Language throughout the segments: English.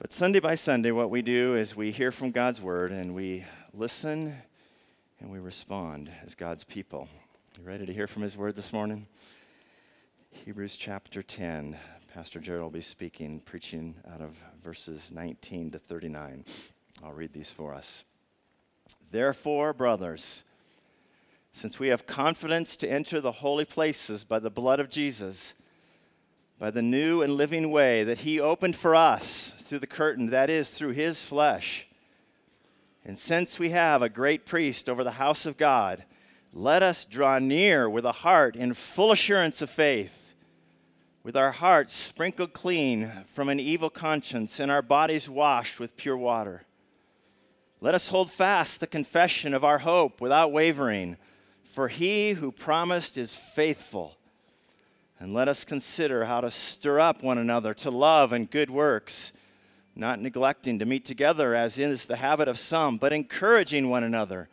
But Sunday by Sunday, what we do is we hear from God's word and we listen and we respond as God's people. You ready to hear from his word this morning? Hebrews chapter 10. Pastor Jared will be speaking, preaching out of verses 19 to 39. I'll read these for us. Therefore, brothers, since we have confidence to enter the holy places by the blood of Jesus, by the new and living way that he opened for us through the curtain, that is, through his flesh. And since we have a great priest over the house of God, let us draw near with a heart in full assurance of faith, with our hearts sprinkled clean from an evil conscience and our bodies washed with pure water. Let us hold fast the confession of our hope without wavering, for he who promised is faithful. And let us consider how to stir up one another to love and good works, not neglecting to meet together as is the habit of some, but encouraging one another,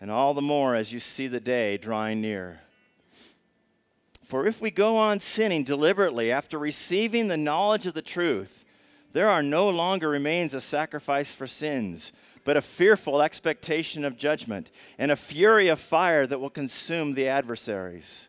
and all the more as you see the day drawing near. For if we go on sinning deliberately after receiving the knowledge of the truth, there are no longer remains a sacrifice for sins, but a fearful expectation of judgment and a fury of fire that will consume the adversaries.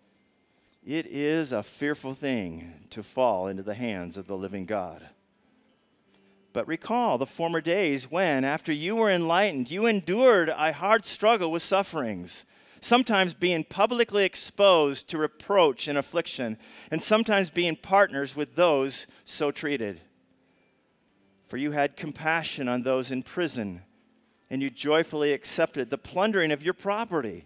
It is a fearful thing to fall into the hands of the living God. But recall the former days when, after you were enlightened, you endured a hard struggle with sufferings, sometimes being publicly exposed to reproach and affliction, and sometimes being partners with those so treated. For you had compassion on those in prison, and you joyfully accepted the plundering of your property,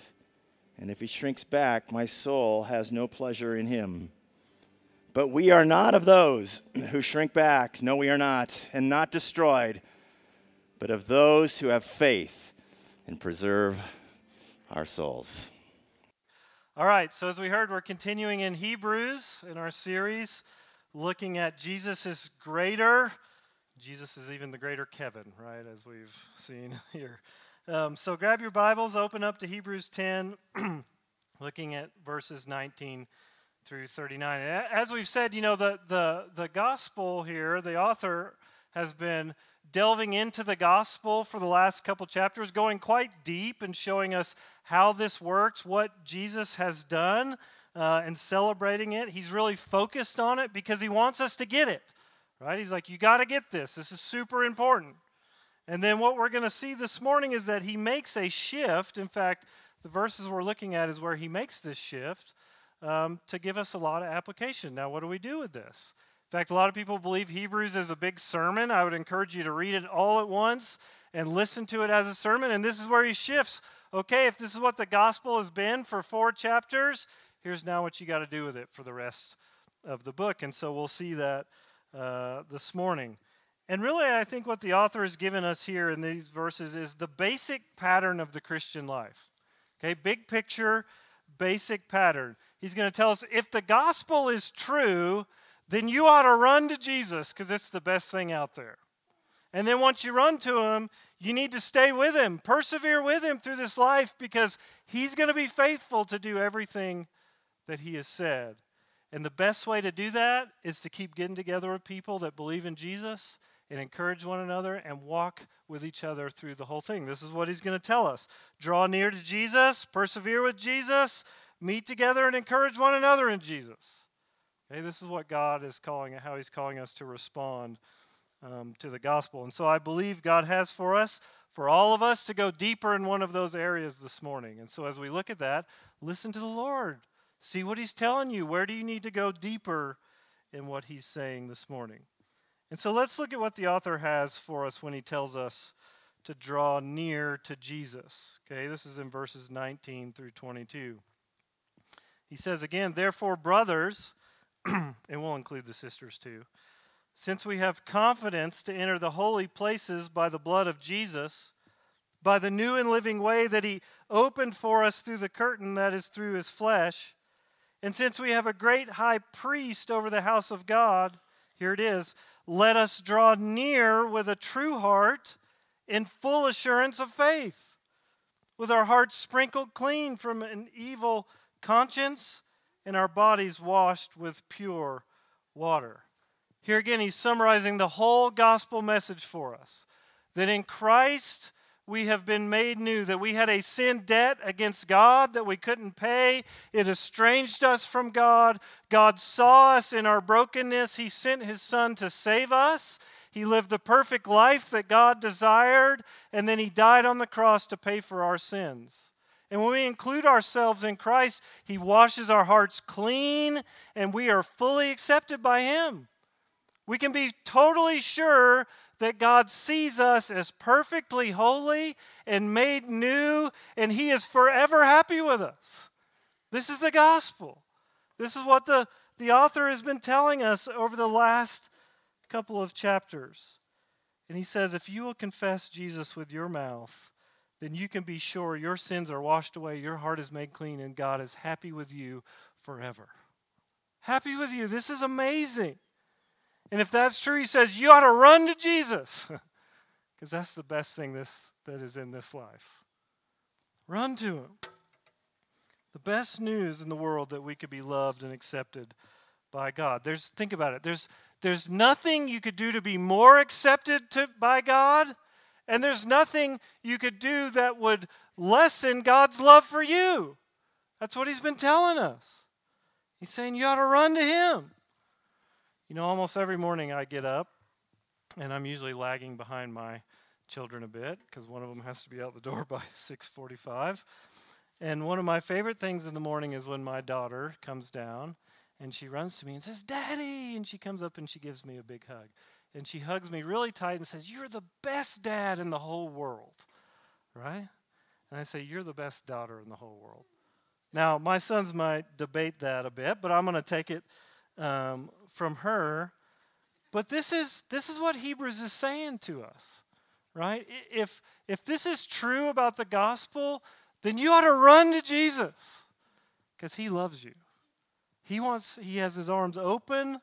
and if he shrinks back, my soul has no pleasure in him. But we are not of those who shrink back, no, we are not, and not destroyed, but of those who have faith and preserve our souls. All right, so as we heard, we're continuing in Hebrews in our series, looking at Jesus is greater. Jesus is even the greater Kevin, right, as we've seen here. So grab your Bibles, open up to Hebrews 10, looking at verses 19 through 39. And as we've said, you know, the gospel here, the author has been delving into the gospel for the last couple chapters, going quite deep and showing us how this works, what Jesus has done. And celebrating it. He's really focused on it because he wants us to get it, right? He's like, you got to get this. This is super important. And then what we're going to see this morning is that he makes a shift. In fact, the verses we're looking at is where he makes this shift to give us a lot of application. Now, what do we do with this? In fact, a lot of people believe Hebrews is a big sermon. I would encourage you to read it all at once and listen to it as a sermon. And this is where he shifts. Okay, if this is what the gospel has been for 4 chapters, here's now what you got to do with it for the rest of the book. And so we'll see that this morning. And really, I think what the author has given us here in these verses is the basic pattern of the Christian life. Okay, big picture, basic pattern. He's going to tell us if the gospel is true, then you ought to run to Jesus because it's the best thing out there. And then once you run to him, you need to stay with him, persevere with him through this life because he's going to be faithful to do everything that he has said. And the best way to do that is to keep getting together with people that believe in Jesus and encourage one another and walk with each other through the whole thing. This is what he's going to tell us. Draw near to Jesus, persevere with Jesus, meet together and encourage one another in Jesus. Okay, this is what God is calling, how he's calling us to respond to the gospel. And so I believe God has for us, for all of us, to go deeper in one of those areas this morning. And so as we look at that, listen to the Lord. See what he's telling you. Where do you need to go deeper in what he's saying this morning? And so let's look at what the author has for us when he tells us to draw near to Jesus. Okay, this is in verses 19 through 22. He says again, therefore, brothers, and we'll include the sisters too, since we have confidence to enter the holy places by the blood of Jesus, by the new and living way that he opened for us through the curtain, that is through his flesh, and since we have a great high priest over the house of God, here it is, let us draw near with a true heart in full assurance of faith, with our hearts sprinkled clean from an evil conscience and our bodies washed with pure water. Here again, he's summarizing the whole gospel message for us, that in Christ we have been made new, that we had a sin debt against God that we couldn't pay. It estranged us from God. God saw us in our brokenness. He sent his Son to save us. He lived the perfect life that God desired, and then he died on the cross to pay for our sins. And when we include ourselves in Christ, he washes our hearts clean, and we are fully accepted by him. We can be totally sure that God sees us as perfectly holy and made new, and he is forever happy with us. This is the gospel. This is what the author has been telling us over the last couple of chapters. And he says, if you will confess Jesus with your mouth, then you can be sure your sins are washed away, your heart is made clean, and God is happy with you forever. Happy with you. This is amazing. And if that's true, he says, you ought to run to Jesus, because that's the best thing that is in this life. Run to him. The best news in the world that we could be loved and accepted by God. Think about it. There's nothing you could do to be more accepted by God, and there's nothing you could do that would lessen God's love for you. That's what he's been telling us. He's saying you ought to run to him. You know, almost every morning I get up, and I'm usually lagging behind my children a bit because one of them has to be out the door by 6:45. And one of my favorite things in the morning is when my daughter comes down, and she runs to me and says, Daddy! And she comes up and she gives me a big hug. And she hugs me really tight and says, you're the best dad in the whole world, right? And I say, you're the best daughter in the whole world. Now, my sons might debate that a bit, but I'm going to take it from her. But this is what Hebrews is saying to us, right? If this is true about the gospel, then you ought to run to Jesus, because he loves you. He has his arms open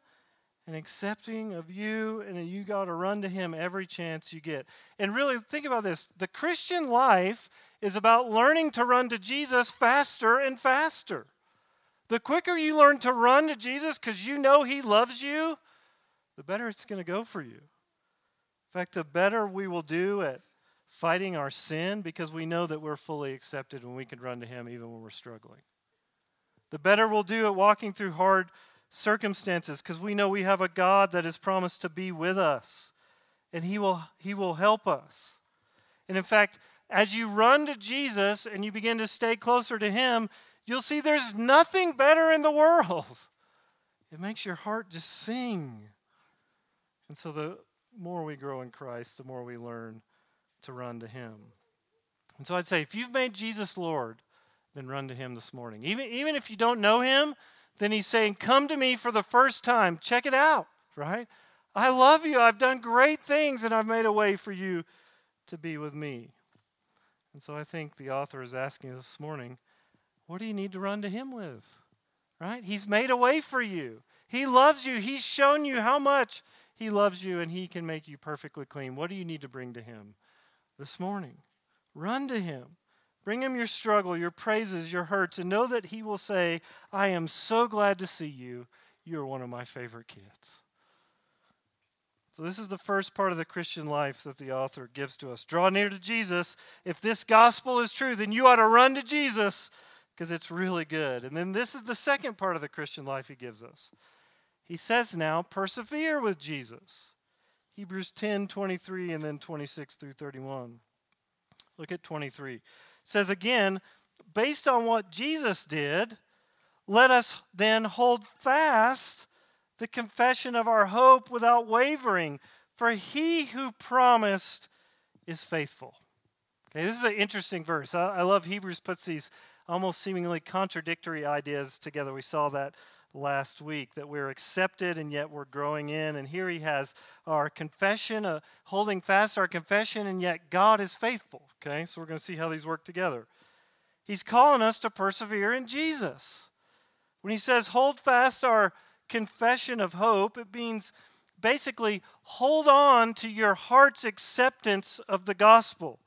and accepting of you, and you got to run to him every chance you get. And really, think about this. The Christian life is about learning to run to Jesus faster and faster. The quicker you learn to run to Jesus because you know he loves you, the better it's going to go for you. In fact, the better we will do at fighting our sin because we know that we're fully accepted when we can run to him even when we're struggling. The better we'll do at walking through hard circumstances because we know we have a God that has promised to be with us, and he will help us. And in fact, as you run to Jesus and you begin to stay closer to him, you'll see there's nothing better in the world. It makes your heart just sing. And so the more we grow in Christ, the more we learn to run to him. And so I'd say, if you've made Jesus Lord, then run to him this morning. Even if you don't know him, then he's saying, come to me for the first time. Check it out, right? I love you. I've done great things, and I've made a way for you to be with me. And so I think the author is asking us this morning, what do you need to run to him with, right? He's made a way for you. He loves you. He's shown you how much he loves you, and he can make you perfectly clean. What do you need to bring to him this morning? Run to him. Bring him your struggle, your praises, your hurts, and know that he will say, I am so glad to see you. You're one of my favorite kids. So this is the first part of the Christian life that the author gives to us. Draw near to Jesus. If this gospel is true, then you ought to run to Jesus, because it's really good. And then this is the second part of the Christian life he gives us. He says now, persevere with Jesus. Hebrews 10, 23, and then 26 through 31. Look at 23. It says again, based on what Jesus did, let us then hold fast the confession of our hope without wavering, for he who promised is faithful. Okay, this is an interesting verse. I love Hebrews puts these almost seemingly contradictory ideas together. We saw that last week, that we're accepted and yet we're growing in. And here he has our confession, holding fast our confession, and yet God is faithful. Okay, so we're going to see how these work together. He's calling us to persevere in Jesus. When he says hold fast our confession of hope, it means basically hold on to your heart's acceptance of the gospel.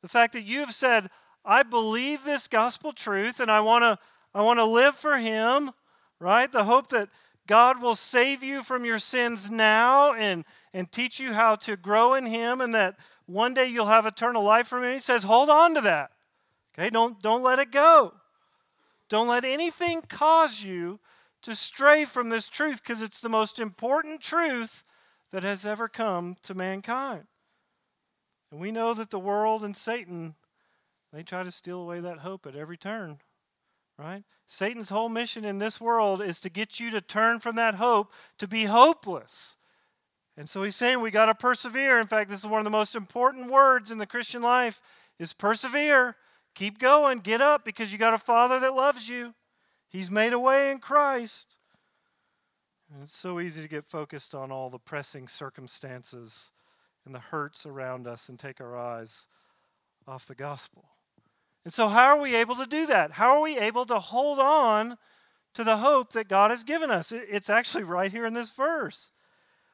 The fact that you have said, I believe this gospel truth and I want to live for him, right? The hope that God will save you from your sins now and teach you how to grow in him, and that one day you'll have eternal life from him. He says, hold on to that. Okay, don't let it go. Don't let anything cause you to stray from this truth, because it's the most important truth that has ever come to mankind. And we know that the world and Satan, they try to steal away that hope at every turn, right? Satan's whole mission in this world is to get you to turn from that hope, to be hopeless. And so he's saying we got to persevere. In fact, this is one of the most important words in the Christian life, is persevere. Keep going, get up, because you got a Father that loves you. He's made a way in Christ. And it's so easy to get focused on all the pressing circumstances and the hurts around us and take our eyes off the gospel. And so how are we able to do that? How are we able to hold on to the hope that God has given us? It's actually right here in this verse.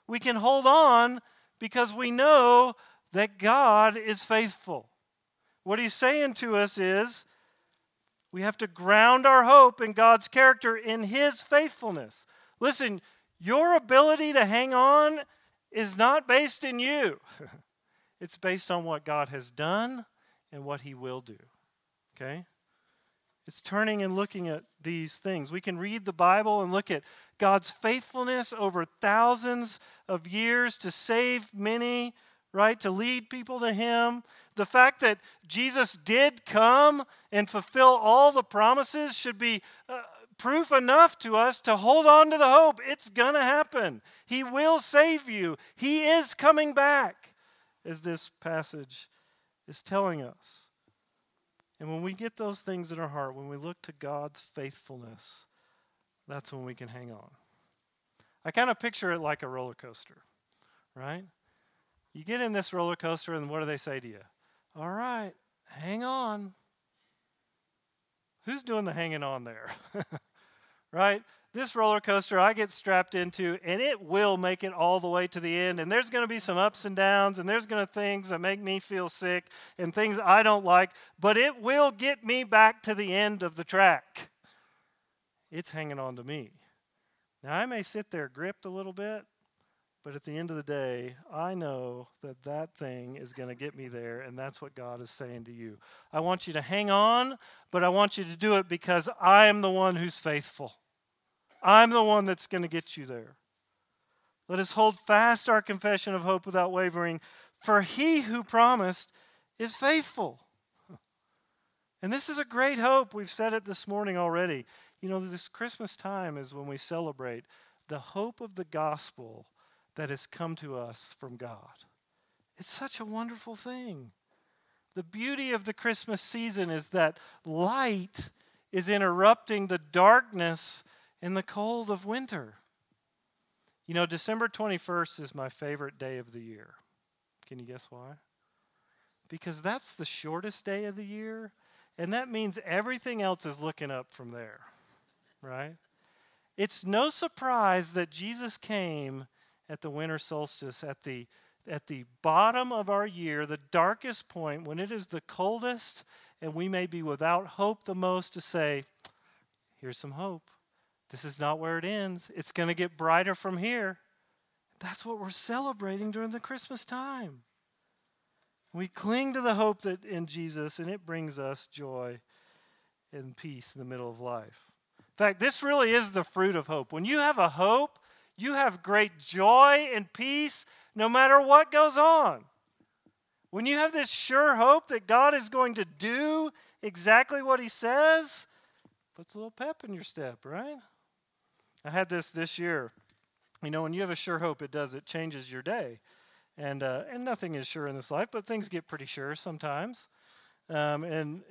We can hold on because we know that God is faithful. What he's saying to us is we have to ground our hope in God's character, in his faithfulness. Listen, your ability to hang on is not based in you. It's based on what God has done and what he will do. Okay? It's turning and looking at these things. We can read the Bible and look at God's faithfulness over thousands of years to save many, right? To lead people to him. The fact that Jesus did come and fulfill all the promises should be proof enough to us to hold on to the hope. It's going to happen. He will save you. He is coming back, as this passage is telling us. And when we get those things in our heart, when we look to God's faithfulness, that's when we can hang on. I kind of picture it like a roller coaster, right? You get in this roller coaster, and what do they say to you? All right, hang on. Who's doing the hanging on there? Right? This roller coaster I get strapped into, and it will make it all the way to the end. And there's going to be some ups and downs, and there's going to be things that make me feel sick and things I don't like, but it will get me back to the end of the track. It's hanging on to me. Now, I may sit there gripped a little bit, but at the end of the day, I know that that thing is going to get me there, and that's what God is saying to you. I want you to hang on, but I want you to do it because I am the one who's faithful. I'm the one that's going to get you there. Let us hold fast our confession of hope without wavering, for he who promised is faithful. And this is a great hope. We've said it this morning already. You know, this Christmas time is when we celebrate the hope of the gospel that has come to us from God. It's such a wonderful thing. The beauty of the Christmas season is that light is interrupting the darkness and the cold of winter. You know, December 21st is my favorite day of the year. Can you guess why? Because that's the shortest day of the year, and that means everything else is looking up from there, right? It's no surprise that Jesus came at the winter solstice, at the bottom of our year, the darkest point, when it is the coldest and we may be without hope the most, to say, here's some hope. This is not where it ends. It's going to get brighter from here. That's what we're celebrating during the Christmas time. We cling to the hope that in Jesus, and it brings us joy and peace in the middle of life. In fact, this really is the fruit of hope. When you have a hope, You have great joy and peace no matter what goes on. When you have this sure hope that God is going to do exactly what he says, puts a little pep in your step, right? I had this year. You know, when you have a sure hope, it changes your day. And nothing is sure in this life, but things get pretty sure sometimes. And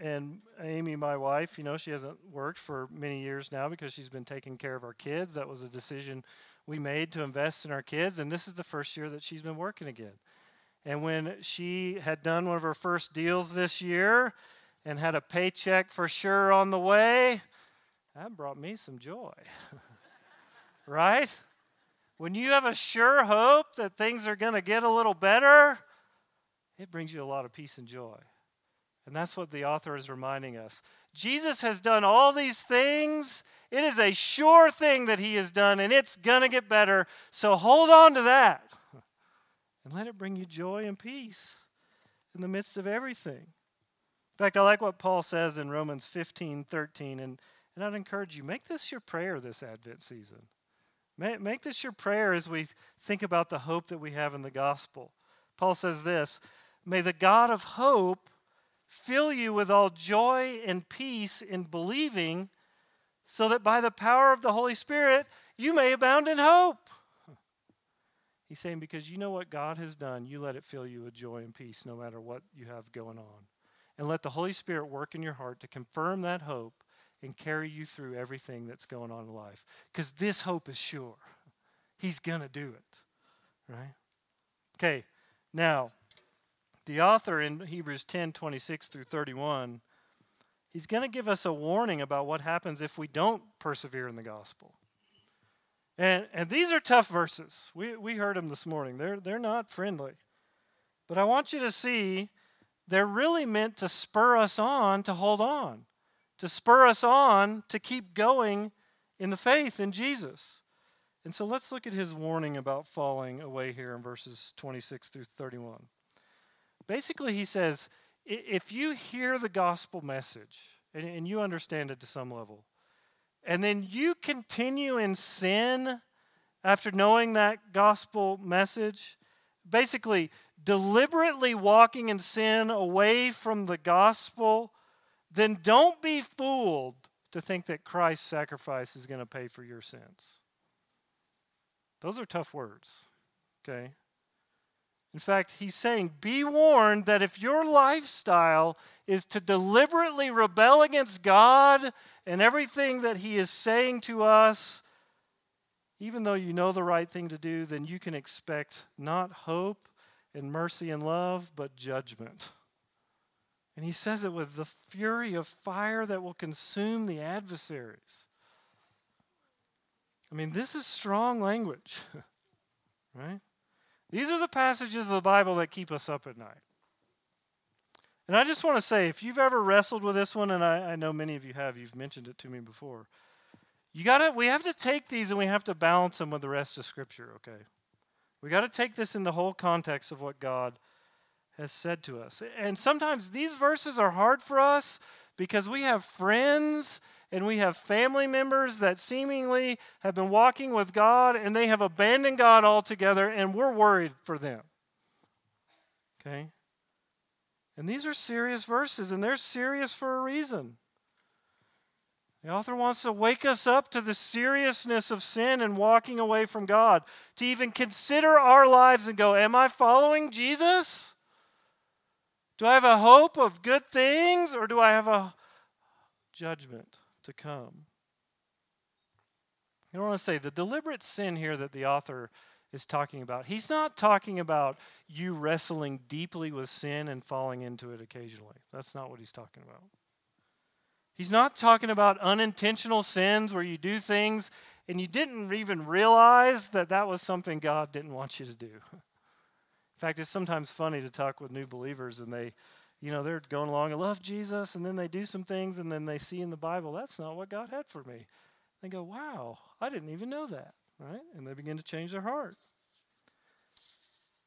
Amy, my wife, you know, she hasn't worked for many years now because she's been taking care of our kids. That was a decision we made to invest in our kids, and this is the first year that she's been working again. And when she had done one of her first deals this year and had a paycheck for sure on the way, that brought me some joy, right? When you have a sure hope that things are going to get a little better, it brings you a lot of peace and joy. And that's what the author is reminding us. Jesus has done all these things. It is a sure thing that he has done, and it's going to get better. So hold on to that and let it bring you joy and peace in the midst of everything. In fact, I like what Paul says in Romans 15:13, and I'd encourage you, make this your prayer this Advent season. Make this your prayer as we think about the hope that we have in the gospel. Paul says this, "May the God of hope fill you with all joy and peace in believing, so that by the power of the Holy Spirit you may abound in hope." He's saying because you know what God has done, you let it fill you with joy and peace no matter what you have going on. And let the Holy Spirit work in your heart to confirm that hope and carry you through everything that's going on in life. Because this hope is sure. He's going to do it. Right? Okay, now, the author in Hebrews 10:26 through 31, he's going to give us a warning about what happens if we don't persevere in the gospel. And these are tough verses. We heard them this morning. They're not friendly. But I want you to see they're really meant to spur us on to hold on, to spur us on to keep going in the faith in Jesus. And so let's look at his warning about falling away here in verses 26 through 31. Basically, he says, if you hear the gospel message, and you understand it to some level, and then you continue in sin after knowing that gospel message, basically deliberately walking in sin away from the gospel, then don't be fooled to think that Christ's sacrifice is going to pay for your sins. Those are tough words, okay? In fact, he's saying, be warned that if your lifestyle is to deliberately rebel against God and everything that he is saying to us, even though you know the right thing to do, then you can expect not hope and mercy and love, but judgment. And he says it with the fury of fire that will consume the adversaries. I mean, this is strong language, right? These are the passages of the Bible that keep us up at night. And I just want to say, if you've ever wrestled with this one, and I know many of you have, you've mentioned it to me before, we have to take these and we have to balance them with the rest of Scripture, okay? We got to take this in the whole context of what God has said to us. And sometimes these verses are hard for us because we have friends and we have family members that seemingly have been walking with God and they have abandoned God altogether, and we're worried for them. Okay? And these are serious verses, and they're serious for a reason. The author wants to wake us up to the seriousness of sin and walking away from God, to even consider our lives and go, am I following Jesus? Do I have a hope of good things, or do I have a judgment to come? I want to say the deliberate sin here that the author is talking about, he's not talking about you wrestling deeply with sin and falling into it occasionally. That's not what he's talking about. He's not talking about unintentional sins where you do things and you didn't even realize that was something God didn't want you to do. In fact, it's sometimes funny to talk with new believers and they, you know, they're going along and love Jesus, and then they do some things and then they see in the Bible, that's not what God had for me. They go, wow, I didn't even know that, right? And they begin to change their heart.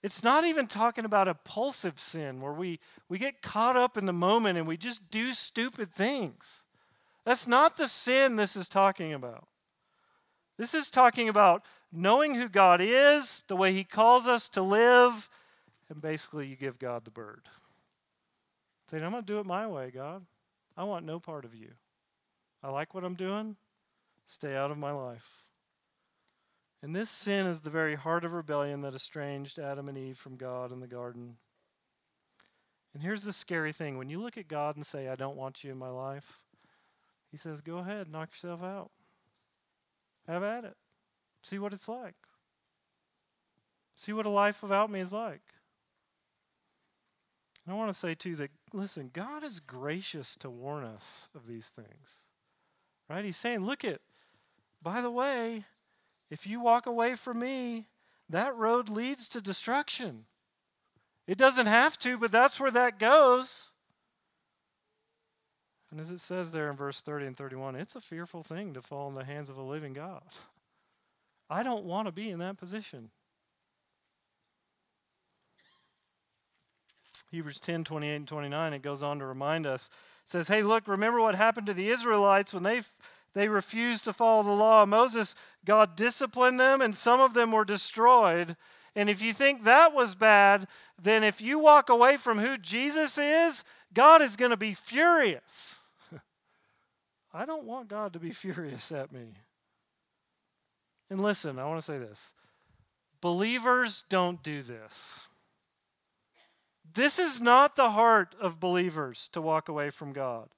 It's not even talking about impulsive sin where we get caught up in the moment and we just do stupid things. That's not the sin this is talking about. This is talking about knowing who God is, the way He calls us to live, and basically you give God the bird. Saying, I'm going to do it my way, God. I want no part of you. I like what I'm doing. Stay out of my life. And this sin is the very heart of rebellion that estranged Adam and Eve from God in the garden. And here's the scary thing. When you look at God and say, I don't want you in my life, He says, go ahead, knock yourself out. Have at it. See what it's like. See what a life without me is like. And I want to say, too, that, listen, God is gracious to warn us of these things. Right? He's saying, look it, by the way, if you walk away from me, that road leads to destruction. It doesn't have to, but that's where that goes. And as it says there in verse 30 and 31, it's a fearful thing to fall in the hands of a living God. I don't want to be in that position. Hebrews 10, 28 and 29, it goes on to remind us. It says, hey, look, remember what happened to the Israelites when they refused to follow the law of Moses. God disciplined them, and some of them were destroyed. And if you think that was bad, then if you walk away from who Jesus is, God is going to be furious. I don't want God to be furious at me. And listen, I want to say this. Believers don't do this. This is not the heart of believers to walk away from God.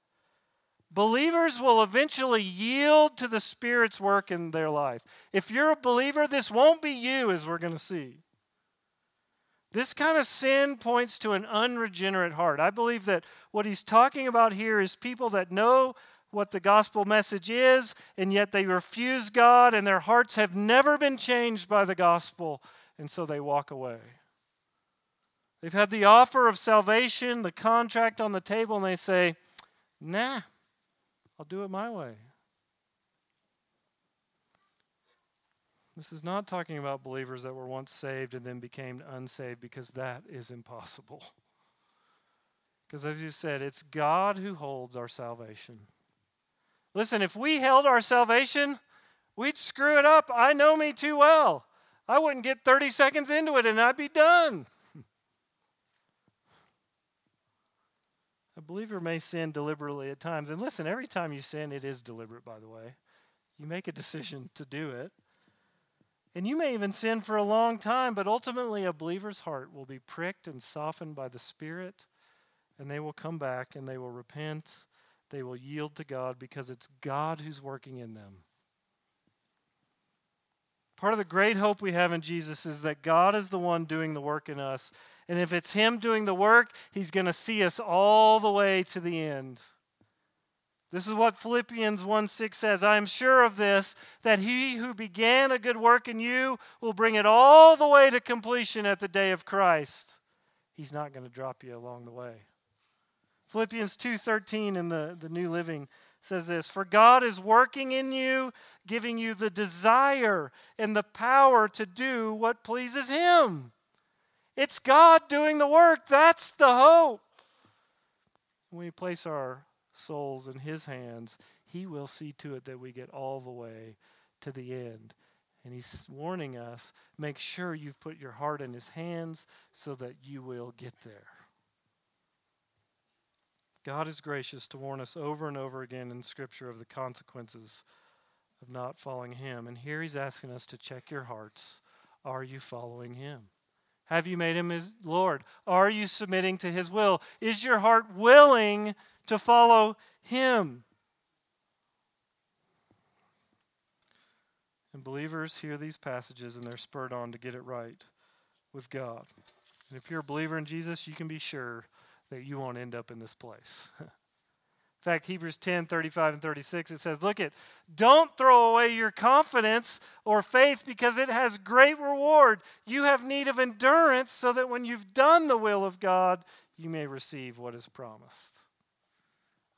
Believers will eventually yield to the Spirit's work in their life. If you're a believer, this won't be you, as we're going to see. This kind of sin points to an unregenerate heart. I believe that what he's talking about here is people that know what the gospel message is, and yet they refuse God, and their hearts have never been changed by the gospel, and so they walk away. They've had the offer of salvation, the contract on the table, and they say, nah, I'll do it my way. This is not talking about believers that were once saved and then became unsaved, because that is impossible. Because as you said, it's God who holds our salvation. Listen, if we held our salvation, we'd screw it up. I know me too well. I wouldn't get 30 seconds into it and I'd be done. A believer may sin deliberately at times. And listen, every time you sin, it is deliberate, by the way. You make a decision to do it. And you may even sin for a long time, but ultimately a believer's heart will be pricked and softened by the Spirit, and they will come back and they will repent. They will yield to God because it's God who's working in them. Part of the great hope we have in Jesus is that God is the one doing the work in us. And if it's Him doing the work, He's going to see us all the way to the end. This is what Philippians 1:6 says, I am sure of this, that He who began a good work in you will bring it all the way to completion at the day of Christ. He's not going to drop you along the way. Philippians 2:13 in the New Living says this, for God is working in you, giving you the desire and the power to do what pleases Him. It's God doing the work. That's the hope. When we place our souls in His hands, He will see to it that we get all the way to the end. And He's warning us, make sure you've put your heart in His hands so that you will get there. God is gracious to warn us over and over again in Scripture of the consequences of not following Him. And here He's asking us to check your hearts. Are you following Him? Have you made Him His Lord? Are you submitting to His will? Is your heart willing to follow Him? And believers hear these passages and they're spurred on to get it right with God. And if you're a believer in Jesus, you can be sure that you won't end up in this place. In fact, Hebrews 10, 35 and 36, it says, look it, don't throw away your confidence or faith because it has great reward. You have need of endurance so that when you've done the will of God, you may receive what is promised.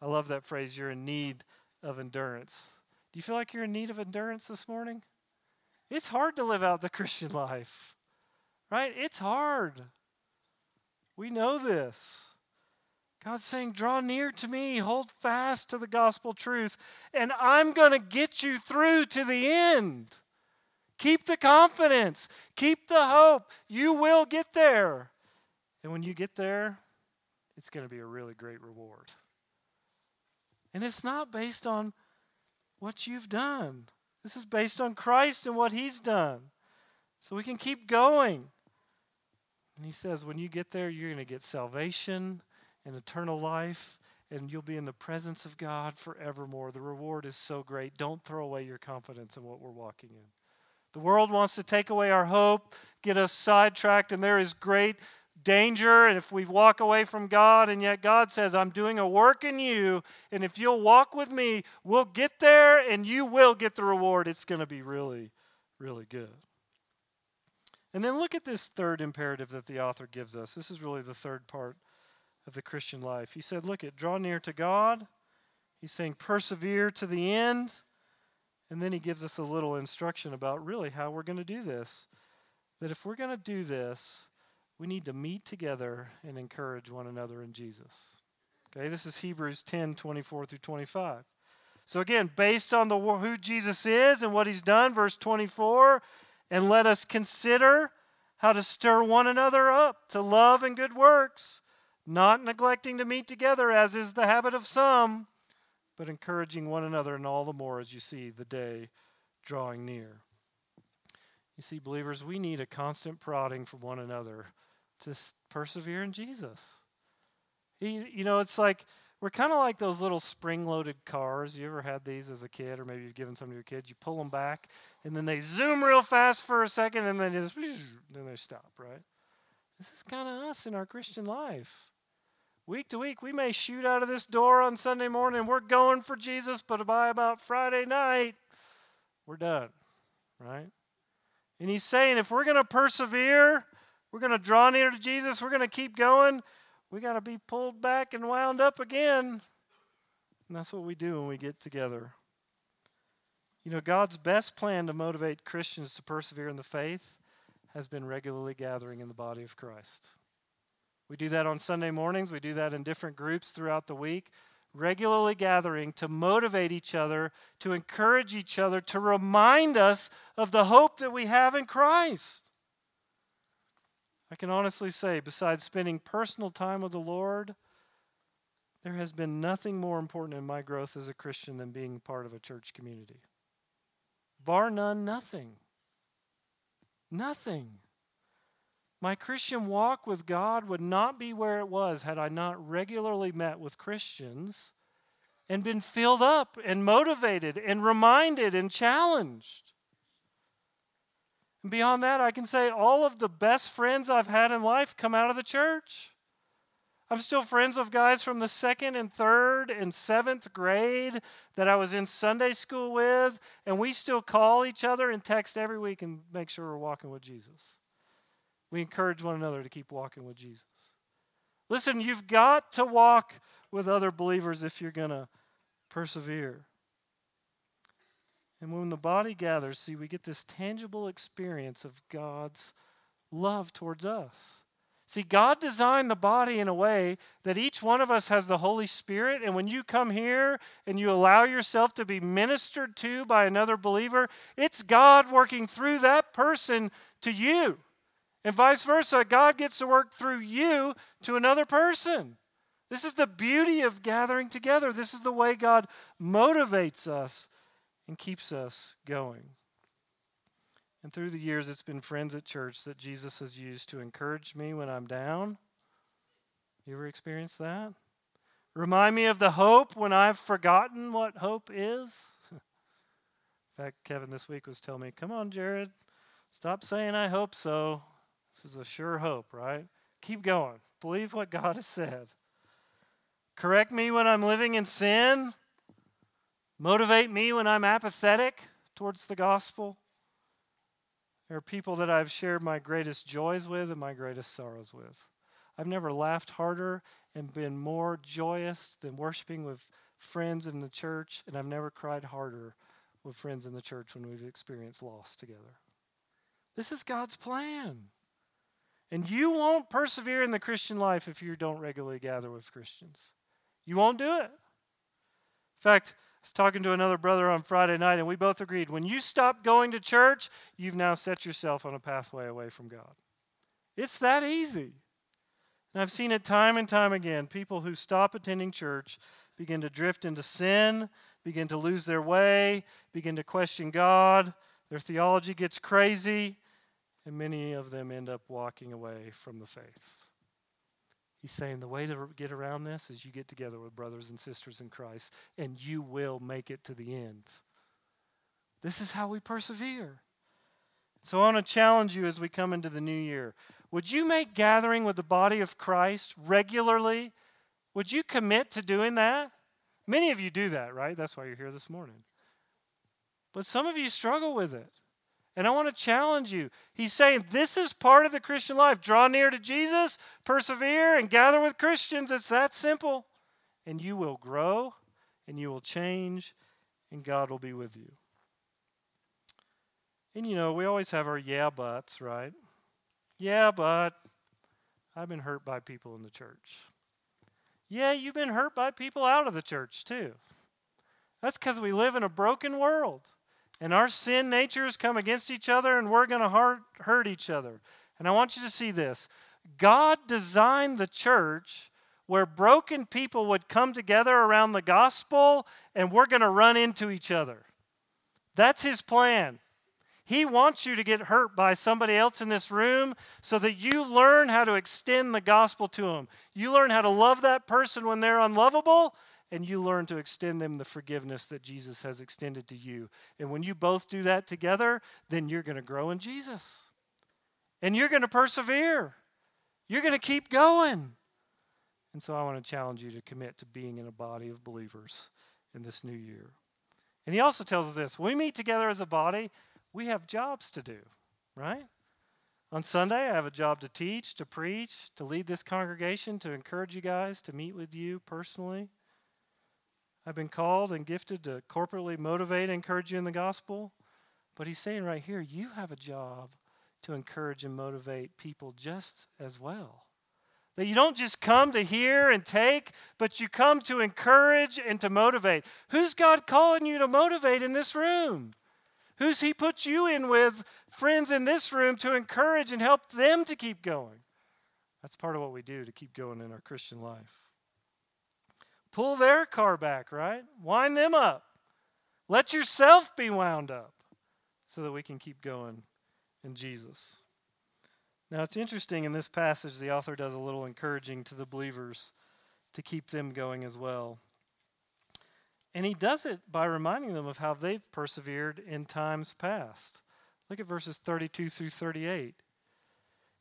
I love that phrase, you're in need of endurance. Do you feel like you're in need of endurance this morning? It's hard to live out the Christian life, right? It's hard. We know this. God's saying, draw near to me, hold fast to the gospel truth, and I'm going to get you through to the end. Keep the confidence. Keep the hope. You will get there. And when you get there, it's going to be a really great reward. And it's not based on what you've done. This is based on Christ and what he's done. So we can keep going. And he says, when you get there, you're going to get salvation and eternal life, and you'll be in the presence of God forevermore. The reward is so great. Don't throw away your confidence in what we're walking in. The world wants to take away our hope, get us sidetracked, and there is great danger. And if we walk away from God, and yet God says, I'm doing a work in you, and if you'll walk with me, we'll get there, and you will get the reward. It's going to be really, really good. And then look at this third imperative that the author gives us. This is really the third part of the Christian life. He said, look at, draw near to God. He's saying, persevere to the end. And then he gives us a little instruction about really how we're going to do this. That if we're going to do this, we need to meet together and encourage one another in Jesus. Okay, this is Hebrews 10:24 through 25. So again, based on who Jesus is and what he's done, verse 24, and let us consider how to stir one another up to love and good works, not neglecting to meet together as is the habit of some, but encouraging one another, and all the more as you see the day drawing near. You see, believers, we need a constant prodding from one another to persevere in Jesus. It's like we're kind of like those little spring-loaded cars. You ever had these as a kid, or maybe you've given some to your kids? You pull them back, and then they zoom real fast for a second, and then they stop, right? This is kind of us in our Christian life. Week to week, we may shoot out of this door on Sunday morning. We're going for Jesus, but by about Friday night, we're done, right? And he's saying if we're going to persevere, we're going to draw near to Jesus, we're going to keep going, we got to be pulled back and wound up again. And that's what we do when we get together. God's best plan to motivate Christians to persevere in the faith has been regularly gathering in the body of Christ. We do that on Sunday mornings. We do that in different groups throughout the week, regularly gathering to motivate each other, to encourage each other, to remind us of the hope that we have in Christ. I can honestly say, besides spending personal time with the Lord, there has been nothing more important in my growth as a Christian than being part of a church community. Bar none, nothing. Nothing. My Christian walk with God would not be where it was had I not regularly met with Christians and been filled up and motivated and reminded and challenged. And beyond that, I can say all of the best friends I've had in life come out of the church. I'm still friends with guys from the 2nd and 3rd and 7th grade that I was in Sunday school with, and we still call each other and text every week and make sure we're walking with Jesus. We encourage one another to keep walking with Jesus. Listen, you've got to walk with other believers if you're going to persevere. And when the body gathers, see, we get this tangible experience of God's love towards us. See, God designed the body in a way that each one of us has the Holy Spirit, and when you come here and you allow yourself to be ministered to by another believer, it's God working through that person to you. And vice versa, God gets to work through you to another person. This is the beauty of gathering together. This is the way God motivates us and keeps us going. And through the years, it's been friends at church that Jesus has used to encourage me when I'm down. You ever experienced that? Remind me of the hope when I've forgotten what hope is. In fact, Kevin this week was telling me, come on, Jared, stop saying I hope so. This is a sure hope, right? Keep going. Believe what God has said. Correct me when I'm living in sin. Motivate me when I'm apathetic towards the gospel. There are people that I've shared my greatest joys with and my greatest sorrows with. I've never laughed harder and been more joyous than worshiping with friends in the church, and I've never cried harder with friends in the church when we've experienced loss together. This is God's plan. And you won't persevere in the Christian life if you don't regularly gather with Christians. You won't do it. In fact, I was talking to another brother on Friday night, and we both agreed, when you stop going to church, you've now set yourself on a pathway away from God. It's that easy. And I've seen it time and time again. People who stop attending church begin to drift into sin, begin to lose their way, begin to question God. Their theology gets crazy, and many of them end up walking away from the faith. He's saying the way to get around this is you get together with brothers and sisters in Christ, and you will make it to the end. This is how we persevere. So I want to challenge you as we come into the new year. Would you make gathering with the body of Christ regularly? Would you commit to doing that? Many of you do that, right? That's why you're here this morning. But some of you struggle with it. And I want to challenge you. He's saying this is part of the Christian life. Draw near to Jesus, persevere, and gather with Christians. It's that simple. And you will grow, and you will change, and God will be with you. And, you know, we always have our yeah buts, right? Yeah, but I've been hurt by people in the church. Yeah, you've been hurt by people out of the church, too. That's because we live in a broken world. And our sin natures come against each other, and we're going to hurt each other. And I want you to see this. God designed the church where broken people would come together around the gospel, and we're going to run into each other. That's his plan. He wants you to get hurt by somebody else in this room so that you learn how to extend the gospel to them. You learn how to love that person when they're unlovable, and you learn to extend them the forgiveness that Jesus has extended to you. And when you both do that together, then you're going to grow in Jesus. And you're going to persevere. You're going to keep going. And so I want to challenge you to commit to being in a body of believers in this new year. And he also tells us this. When we meet together as a body, we have jobs to do, right? On Sunday, I have a job to teach, to preach, to lead this congregation, to encourage you guys, to meet with you personally. I've been called and gifted to corporately motivate and encourage you in the gospel. But he's saying right here, you have a job to encourage and motivate people just as well. That you don't just come to hear and take, but you come to encourage and to motivate. Who's God calling you to motivate in this room? Who's he put you in with, friends in this room, to encourage and help them to keep going? That's part of what we do to keep going in our Christian life. Pull their car back, right? Wind them up. Let yourself be wound up so that we can keep going in Jesus. Now, it's interesting in this passage, the author does a little encouraging to the believers to keep them going as well. And he does it by reminding them of how they've persevered in times past. Look at verses 32 through 38.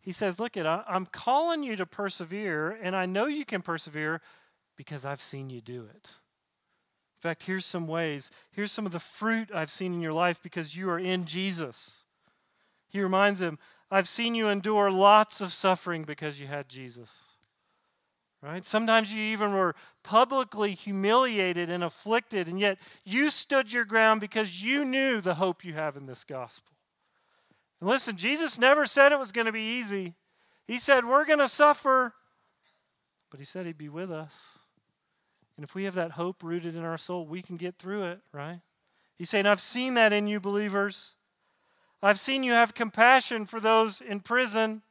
He says, look, I'm calling you to persevere, and I know you can persevere because I've seen you do it. In fact, here's some ways. Here's some of the fruit I've seen in your life because you are in Jesus. He reminds them, I've seen you endure lots of suffering because you had Jesus. Right? Sometimes you even were publicly humiliated and afflicted, and yet you stood your ground because you knew the hope you have in this gospel. And listen, Jesus never said it was going to be easy. He said, we're going to suffer, but he said he'd be with us. And if we have that hope rooted in our soul, we can get through it, right? He's saying, I've seen that in you, believers. I've seen you have compassion for those in prison.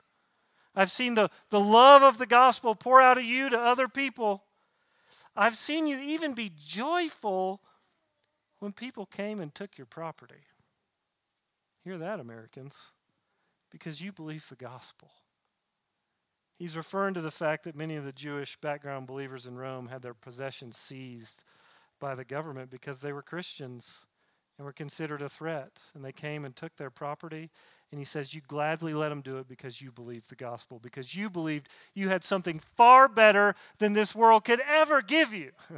I've seen the love of the gospel pour out of you to other people. I've seen you even be joyful when people came and took your property. Hear that, Americans, because you believe the gospel. He's referring to the fact that many of the Jewish background believers in Rome had their possessions seized by the government because they were Christians and were considered a threat. And they came and took their property. And he says, you gladly let them do it because you believed the gospel, because you believed you had something far better than this world could ever give you. I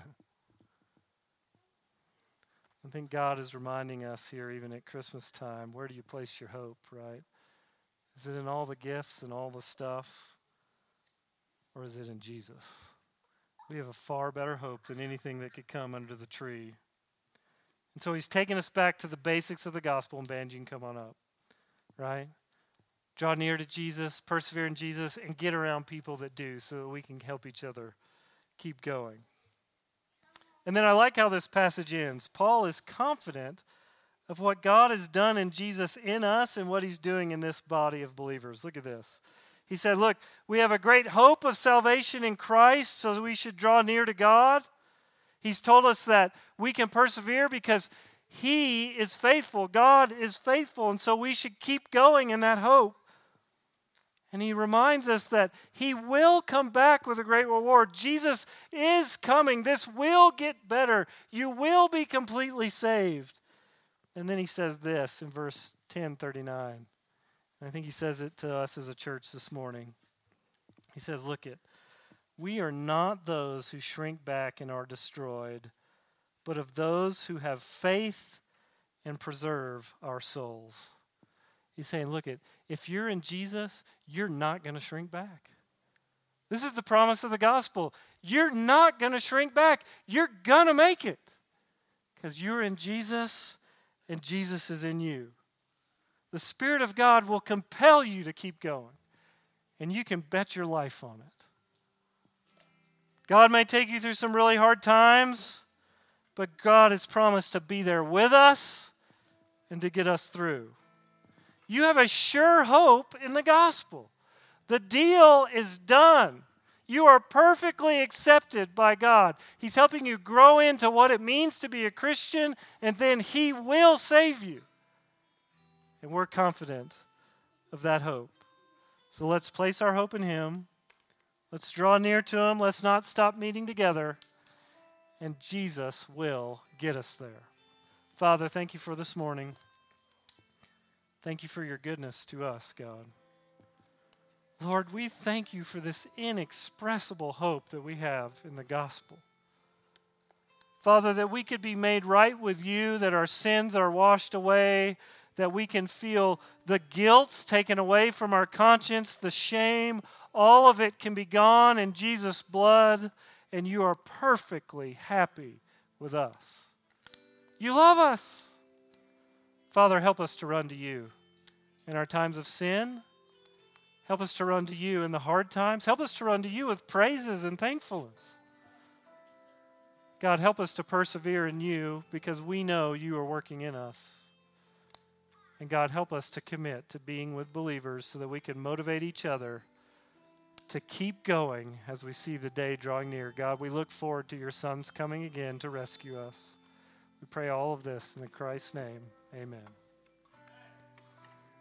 think God is reminding us here, even at Christmas time, where do you place your hope, right? Is it in all the gifts and all the stuff? Or is it in Jesus? We have a far better hope than anything that could come under the tree. And so he's taking us back to the basics of the gospel, and Benji can come on up, right? Draw near to Jesus, persevere in Jesus, and get around people that do so that we can help each other keep going. And then I like how this passage ends. Paul is confident of what God has done in Jesus in us and what he's doing in this body of believers. Look at this. He said, look, we have a great hope of salvation in Christ, so we should draw near to God. He's told us that we can persevere because he is faithful. God is faithful, and so we should keep going in that hope. And he reminds us that he will come back with a great reward. Jesus is coming. This will get better. You will be completely saved. And then he says this in verse 10:39. And I think he says it to us as a church this morning. He says, look it, we are not those who shrink back and are destroyed, but of those who have faith and preserve our souls. He's saying, look it, if you're in Jesus, you're not going to shrink back. This is the promise of the gospel. You're not going to shrink back. You're going to make it because you're in Jesus and Jesus is in you. The Spirit of God will compel you to keep going, and you can bet your life on it. God may take you through some really hard times, but God has promised to be there with us and to get us through. You have a sure hope in the gospel. The deal is done. You are perfectly accepted by God. He's helping you grow into what it means to be a Christian, and then he will save you. And we're confident of that hope. So let's place our hope in him. Let's draw near to him. Let's not stop meeting together. And Jesus will get us there. Father, thank you for this morning. Thank you for your goodness to us, God. Lord, we thank you for this inexpressible hope that we have in the gospel. Father, that we could be made right with you, that our sins are washed away, that we can feel the guilt taken away from our conscience, the shame, all of it can be gone in Jesus' blood, and you are perfectly happy with us. You love us. Father, help us to run to you in our times of sin. Help us to run to you in the hard times. Help us to run to you with praises and thankfulness. God, help us to persevere in you because we know you are working in us. And God, help us to commit to being with believers so that we can motivate each other to keep going as we see the day drawing near. God, we look forward to your Son's coming again to rescue us. We pray all of this in Christ's name. Amen.